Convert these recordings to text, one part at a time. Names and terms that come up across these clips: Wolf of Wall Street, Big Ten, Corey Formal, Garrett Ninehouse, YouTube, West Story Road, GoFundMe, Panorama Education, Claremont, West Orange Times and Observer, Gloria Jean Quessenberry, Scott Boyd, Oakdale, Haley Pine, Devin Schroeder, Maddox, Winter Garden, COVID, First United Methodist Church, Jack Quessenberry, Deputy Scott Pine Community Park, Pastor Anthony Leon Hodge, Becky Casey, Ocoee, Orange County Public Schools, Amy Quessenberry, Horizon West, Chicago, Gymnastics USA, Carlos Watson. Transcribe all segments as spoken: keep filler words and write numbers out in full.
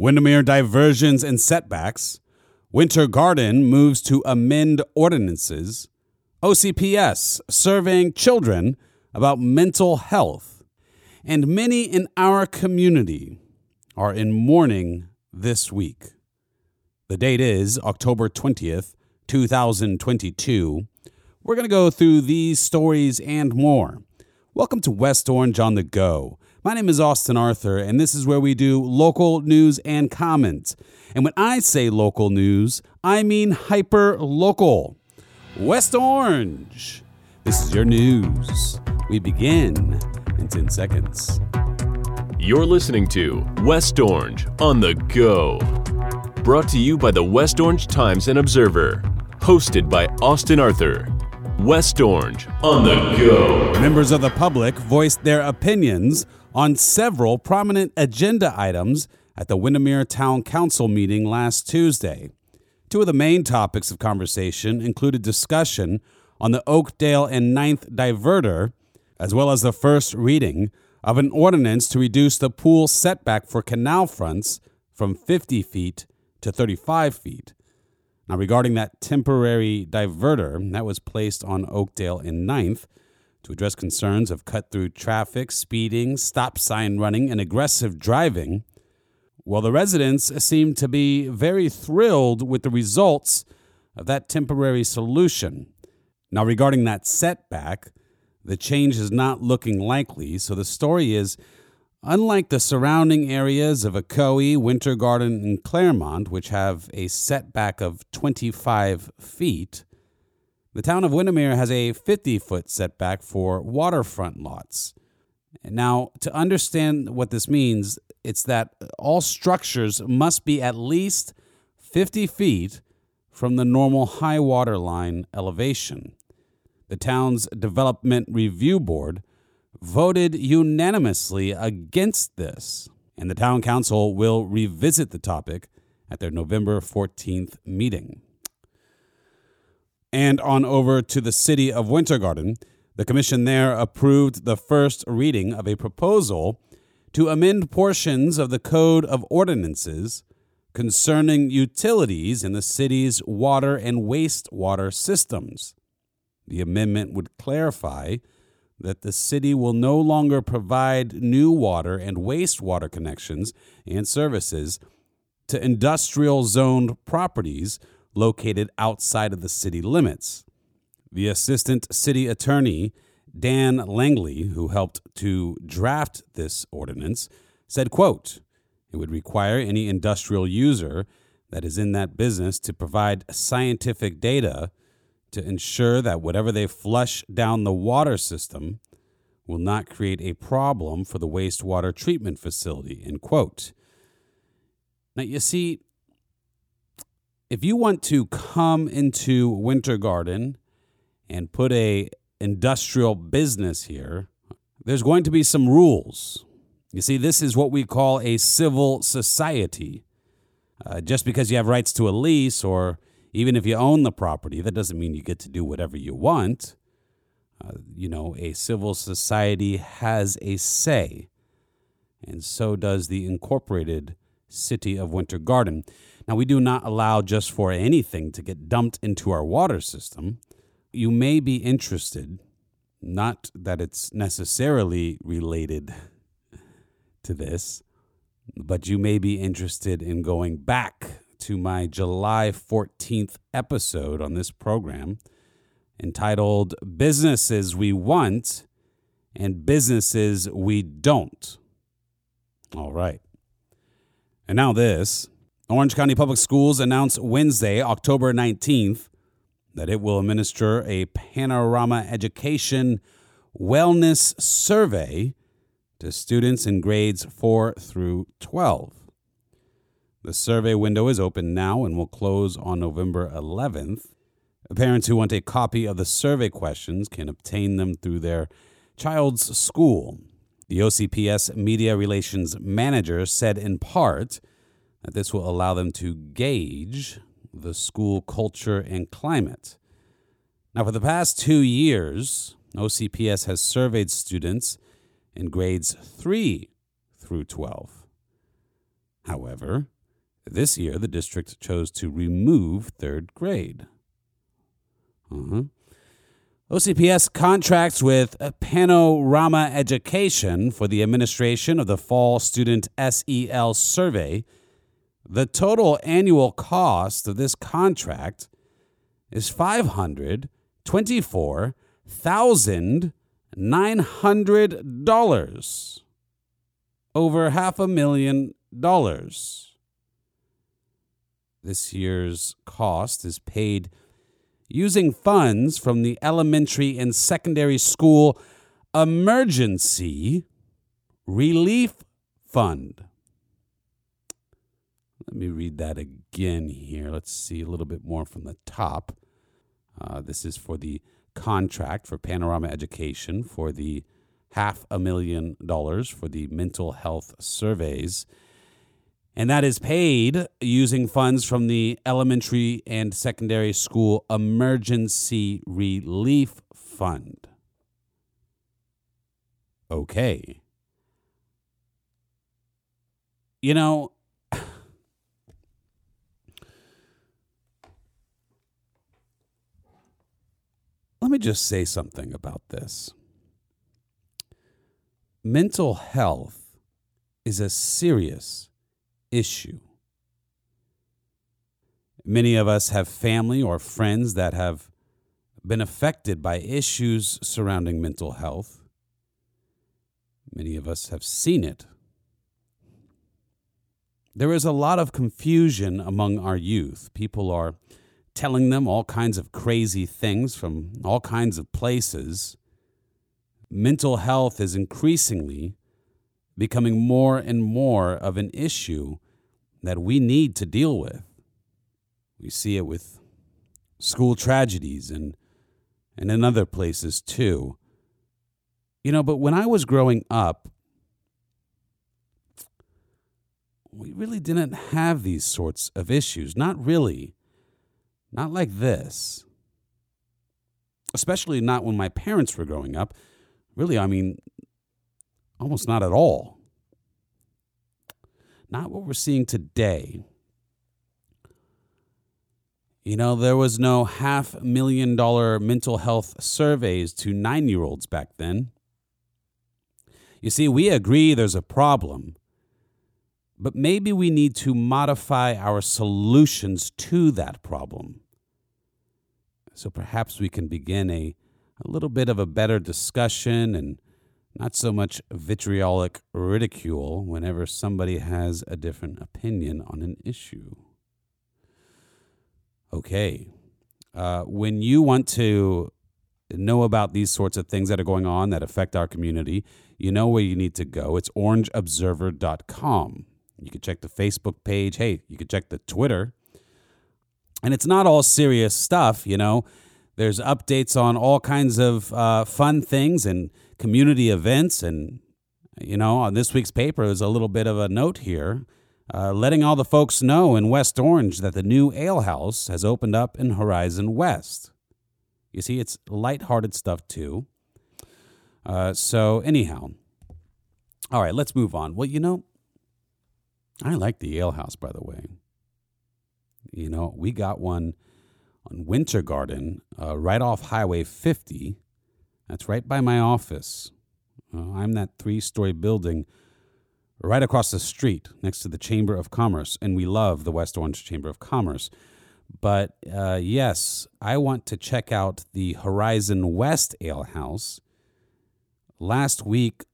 Windermere diversions and setbacks, Winter Garden moves to amend ordinances, O C P S surveying children about mental health, and many in our community are in mourning this week. The date is October twentieth, two thousand twenty-two. We're going to go through these stories and more. Welcome to West Orange on the Go. My name is Austin Arthur, and this is where we do local news and comment. And when I say local news, I mean hyper-local. West Orange, this is your news. We begin in ten seconds. You're listening to West Orange on the Go. Brought to you by the West Orange Times and Observer. Hosted by Austin Arthur. West Orange on the Go. Members of the public voiced their opinions on several prominent agenda items at the Windermere Town Council meeting last Tuesday. Two of the main topics of conversation included discussion on the Oakdale and ninth diverter, as well as the first reading of an ordinance to reduce the pool setback for canal fronts from fifty feet to thirty-five feet. Now, regarding that temporary diverter that was placed on Oakdale and ninth to address concerns of cut-through traffic, speeding, stop sign running, and aggressive driving, well, the residents seemed to be very thrilled with the results of that temporary solution. Now, regarding that setback, the change is not looking likely, so the story is, unlike the surrounding areas of Ocoee, Winter Garden, and Claremont, which have a setback of twenty-five feet, the town of Windermere has a fifty-foot setback for waterfront lots. Now, to understand what this means, it's that all structures must be at least fifty feet from the normal high water line elevation. The town's Development Review Board voted unanimously against this, and the town council will revisit the topic at their November fourteenth meeting. And on over to the city of Winter Garden, the commission there approved the first reading of a proposal to amend portions of the Code of Ordinances concerning utilities in the city's water and wastewater systems. The amendment would clarify that the city will no longer provide new water and wastewater connections and services to industrial zoned properties located outside of the city limits. The assistant city attorney, Dan Langley, who helped to draft this ordinance, said, quote, "It would require any industrial user that is in that business to provide scientific data to ensure that whatever they flush down the water system will not create a problem for the wastewater treatment facility," end quote. Now, you see, if you want to come into Winter Garden and put a industrial business here, there's going to be some rules. You see, this is what we call a civil society. Uh, just because you have rights to a lease or even if you own the property, that doesn't mean you get to do whatever you want. Uh, you know, a civil society has a say, and so does the incorporated city of Winter Garden. Now, we do not allow just for anything to get dumped into our water system. You may be interested, not that it's necessarily related to this, but you may be interested in going back to my July fourteenth episode on this program entitled Businesses We Want and Businesses We Don't. All right. And now this. Orange County Public Schools announced Wednesday, October nineteenth, that it will administer a Panorama Education Wellness Survey to students in grades four through twelve. The survey window is open now and will close on November eleventh. Parents who want a copy of the survey questions can obtain them through their child's school. The O C P S Media Relations Manager said in part that this will allow them to gauge the school culture and climate. Now, for the past two years, O C P S has surveyed students in grades three through twelve. However, this year the district chose to remove third grade. Uh-huh. O C P S contracts with Panorama Education for the administration of the Fall Student S E L Survey. The total annual cost of this contract is five hundred twenty-four thousand nine hundred dollars, over half a million dollars. This year's cost is paid using funds from the Elementary and Secondary School Emergency Relief Fund. Let me read that again here. Let's see a little bit more from the top. Uh, this is for the contract for Panorama Education for the half a million dollars for the mental health surveys. And that is paid using funds from the Elementary and Secondary School Emergency Relief Fund. Okay. You know, let me just say something about this. Mental health is a serious issue. Many of us have family or friends that have been affected by issues surrounding mental health. Many of us have seen it. There is a lot of confusion among our youth. People are telling them all kinds of crazy things from all kinds of places. Mental health is increasingly becoming more and more of an issue that we need to deal with. We see it with school tragedies and and in other places too. You know, but when I was growing up, we really didn't have these sorts of issues. Not really. Not like this. Especially not when my parents were growing up. Really, I mean, almost not at all. Not what we're seeing today. You know, there was no half million dollar mental health surveys to nine-year-olds back then. You see, we agree there's a problem, but maybe we need to modify our solutions to that problem. So perhaps we can begin a, a little bit of a better discussion and not so much vitriolic ridicule whenever somebody has a different opinion on an issue. Okay. Uh, when you want to know about these sorts of things that are going on that affect our community, you know where you need to go. It's orange observer dot com. You can check the Facebook page. Hey, you can check the Twitter. And it's not all serious stuff, you know. There's updates on all kinds of uh, fun things and community events. And, you know, on this week's paper, there's a little bit of a note here uh, letting all the folks know in West Orange that the new ale house has opened up in Horizon West. You see, it's lighthearted stuff, too. Uh, so anyhow, all right, let's move on. Well, you know, I like the ale house, by the way. You know, we got one on Winter Garden, uh, right off Highway fifty. That's right by my office. Uh, I'm that three-story building right across the street next to the Chamber of Commerce, and we love the West Orange Chamber of Commerce. But, uh, yes, I want to check out the Horizon West Ale House. Last week,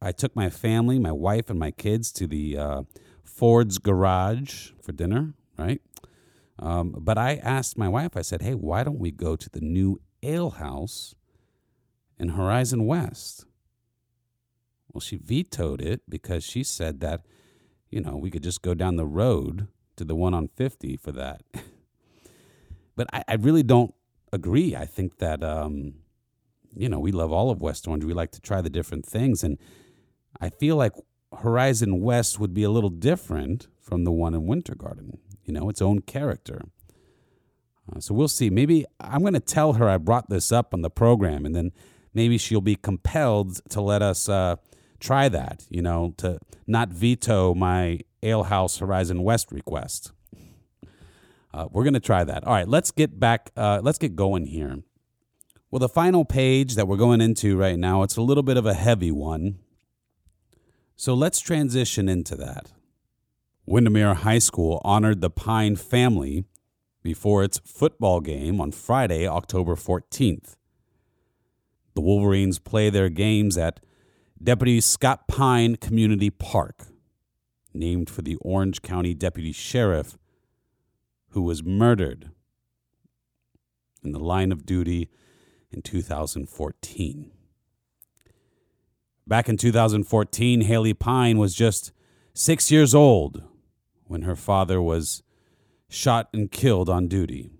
I took my family, my wife and my kids, to the uh, Ford's Garage for dinner, right? Um, but I asked my wife, I said, hey, why don't we go to the new ale house in Horizon West? Well, she vetoed it because she said that, you know, we could just go down the road to the one on fifty for that. But I, I really don't agree. I think that, um, you know, we love all of West Orange. We like to try the different things. And I feel like Horizon West would be a little different from the one in Winter Garden. You know, its own character. Uh, so we'll see. Maybe I'm going to tell her I brought this up on the program, and then maybe she'll be compelled to let us uh, try that, you know, to not veto my Alehouse Horizon West request. Uh, we're going to try that. All right, let's get back. Uh, let's get going here. Well, the final page that we're going into right now, it's a little bit of a heavy one. So let's transition into that. Windermere High School honored the Pine family before its football game on Friday, October fourteenth. The Wolverines play their games at Deputy Scott Pine Community Park, named for the Orange County Deputy Sheriff who was murdered in the line of duty in two thousand fourteen. Back in two thousand fourteen, Haley Pine was just six years old when her father was shot and killed on duty.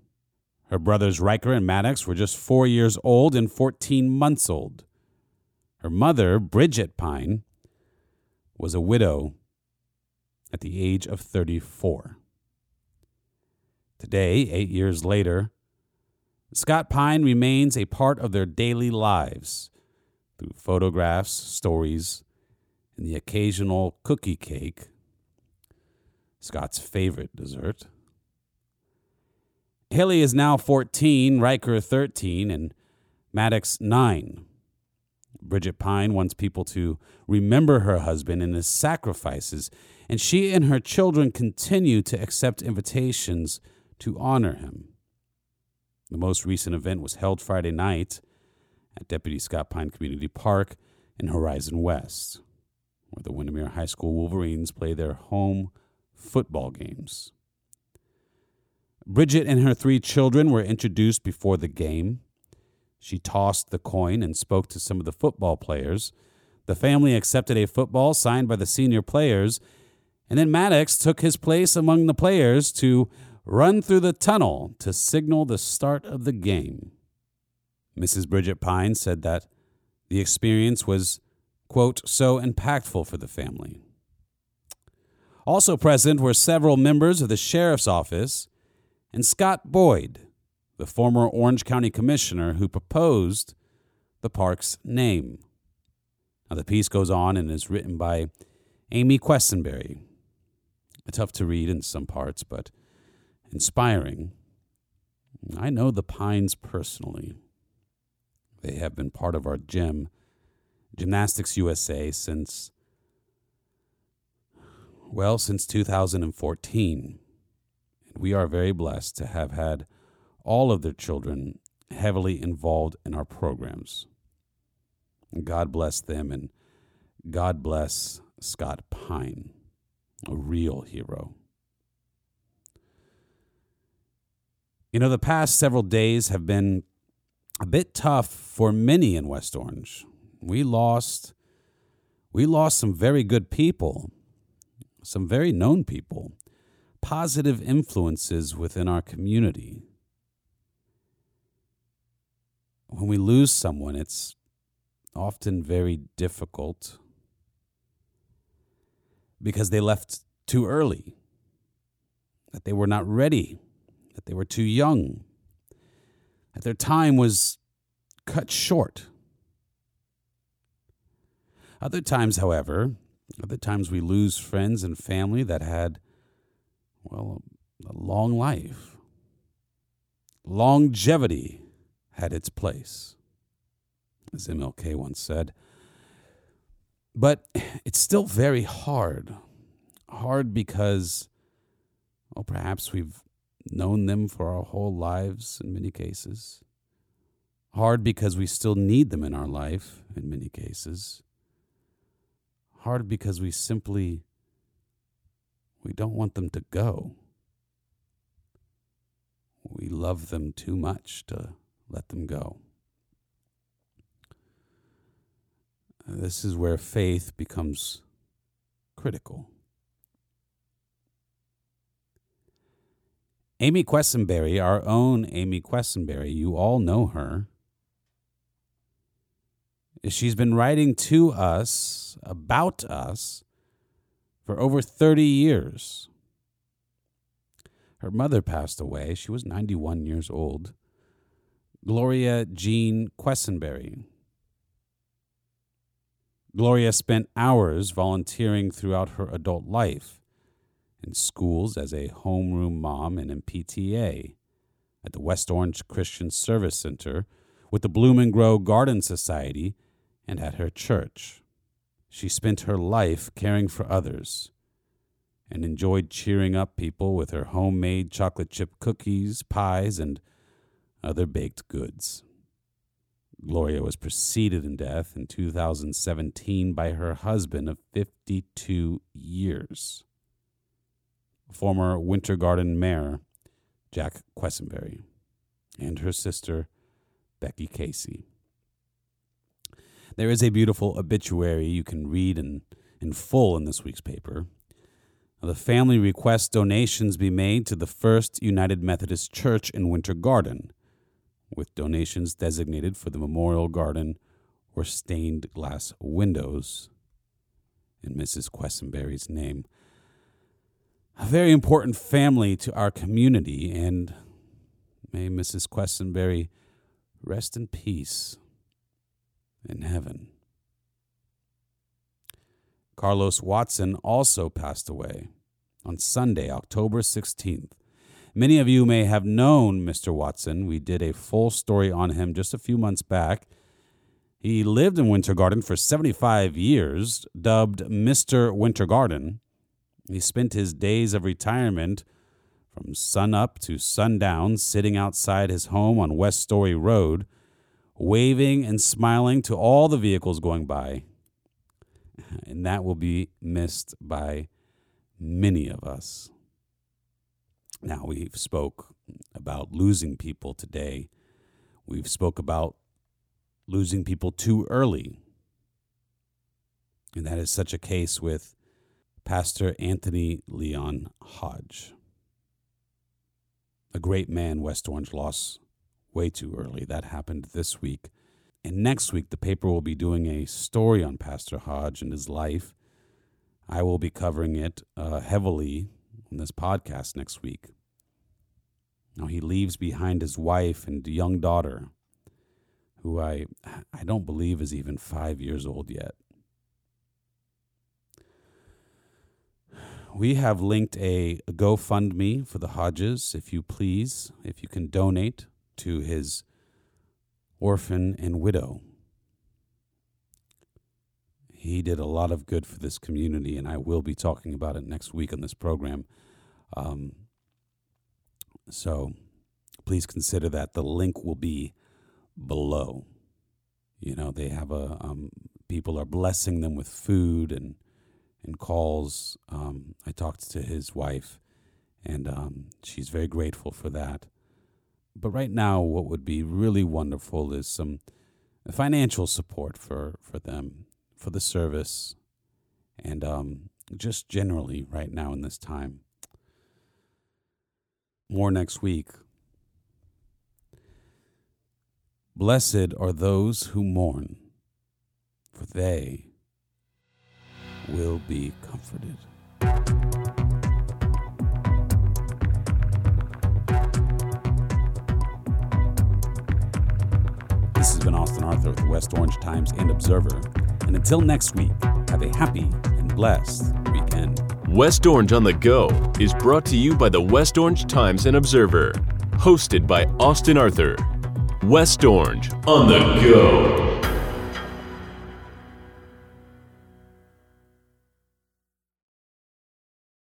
Her brothers Riker and Maddox were just four years old and fourteen months old. Her mother, Bridget Pine, was a widow at the age of thirty-four. Today, eight years later, Scott Pine remains a part of their daily lives through photographs, stories, and the occasional cookie cake, Scott's favorite dessert. Haley is now fourteen, Riker thirteen, and Maddox nine. Bridget Pine wants people to remember her husband and his sacrifices, and she and her children continue to accept invitations to honor him. The most recent event was held Friday night at Deputy Scott Pine Community Park in Horizon West, where the Windermere High School Wolverines play their home football games. Bridget and her three children were introduced before the game. She tossed the coin and spoke to some of the football players. The family accepted a football signed by the senior players, and then Maddox took his place among the players to run through the tunnel to signal the start of the game. Missus Bridget Pine said that the experience was, quote, so impactful for the family. Also present were several members of the sheriff's office and Scott Boyd, the former Orange County commissioner who proposed the park's name. Now, the piece goes on and is written by Amy Quessenberry. Tough to read in some parts, but inspiring. I know the Pines personally. They have been part of our gym, Gymnastics U S A, since, well, since two thousand fourteen. And we are very blessed to have had all of their children heavily involved in our programs. God bless them, and God bless Scott Pine, a real hero. You know, the past several days have been a bit tough for many in West Orange. We lost, we lost some very good people, some very known people, positive influences within our community. When we lose someone, it's often very difficult because they left too early, that they were not ready, that they were too young, that their time was cut short. Other times, however, other times we lose friends and family that had, well, a long life. Longevity had its place, as M L K once said. But it's still very hard. Hard because, well, perhaps we've known them for our whole lives in many cases. Hard because we still need them in our life in many cases. Hard because we simply, we don't want them to go. We love them too much to let them go. This is where faith becomes critical. Amy Quessenberry, our own Amy Quessenberry, you all know her. She's been writing to us, about us, for over thirty years. Her mother passed away. She was ninety-one years old. Gloria Jean Quessenberry. Gloria spent hours volunteering throughout her adult life. in schools as a homeroom mom and in P T A, at the West Orange Christian Service Center, with the Bloom and Grow Garden Society, and at her church. She spent her life caring for others and enjoyed cheering up people with her homemade chocolate chip cookies, pies, and other baked goods. Gloria was preceded in death in two thousand seventeen by her husband of fifty-two years, former Winter Garden mayor Jack Quessenberry, and her sister Becky Casey. There is a beautiful obituary you can read in, in full in this week's paper. The family requests donations be made to the First United Methodist Church in Winter Garden, with donations designated for the memorial garden or stained glass windows in Missus Quessenberry's name. A very important family to our community, and may Missus Quessenberry rest in peace in heaven. Carlos Watson also passed away on Sunday, October sixteenth. Many of you may have known Mister Watson. We did a full story on him just a few months back. He lived in Winter Garden for seventy-five years, dubbed Mister Winter Garden. He spent his days of retirement from sunup to sundown sitting outside his home on West Story Road, waving and smiling to all the vehicles going by. And that will be missed by many of us. Now, we've spoke about losing people today. We've spoke about losing people too early. And that is such a case with Pastor Anthony Leon Hodge. A great man West Orange lost way too early. That happened this week. And next week, the paper will be doing a story on Pastor Hodge and his life. I will be covering it uh, heavily on this podcast next week. Now, he leaves behind his wife and young daughter, who I I don't believe is even five years old yet. We have linked a GoFundMe for the Hodges, if you please, if you can donate to his orphan and widow. He did a lot of good for this community, and I will be talking about it next week on this program. Um, so please consider that. The link will be below. You know, they have a, um, people are blessing them with food and and calls. Um, I talked to his wife, and um, she's very grateful for that. But right now, what would be really wonderful is some financial support for, for them, for the service, and um, just generally right now in this time. More next week. Blessed are those who mourn, for they will be comforted. This has been Austin Arthur with the West Orange Times and Observer. And until next week, have a happy and blessed weekend. West Orange on the Go is brought to you by the West Orange Times and Observer. Hosted by Austin Arthur. West Orange on the Go.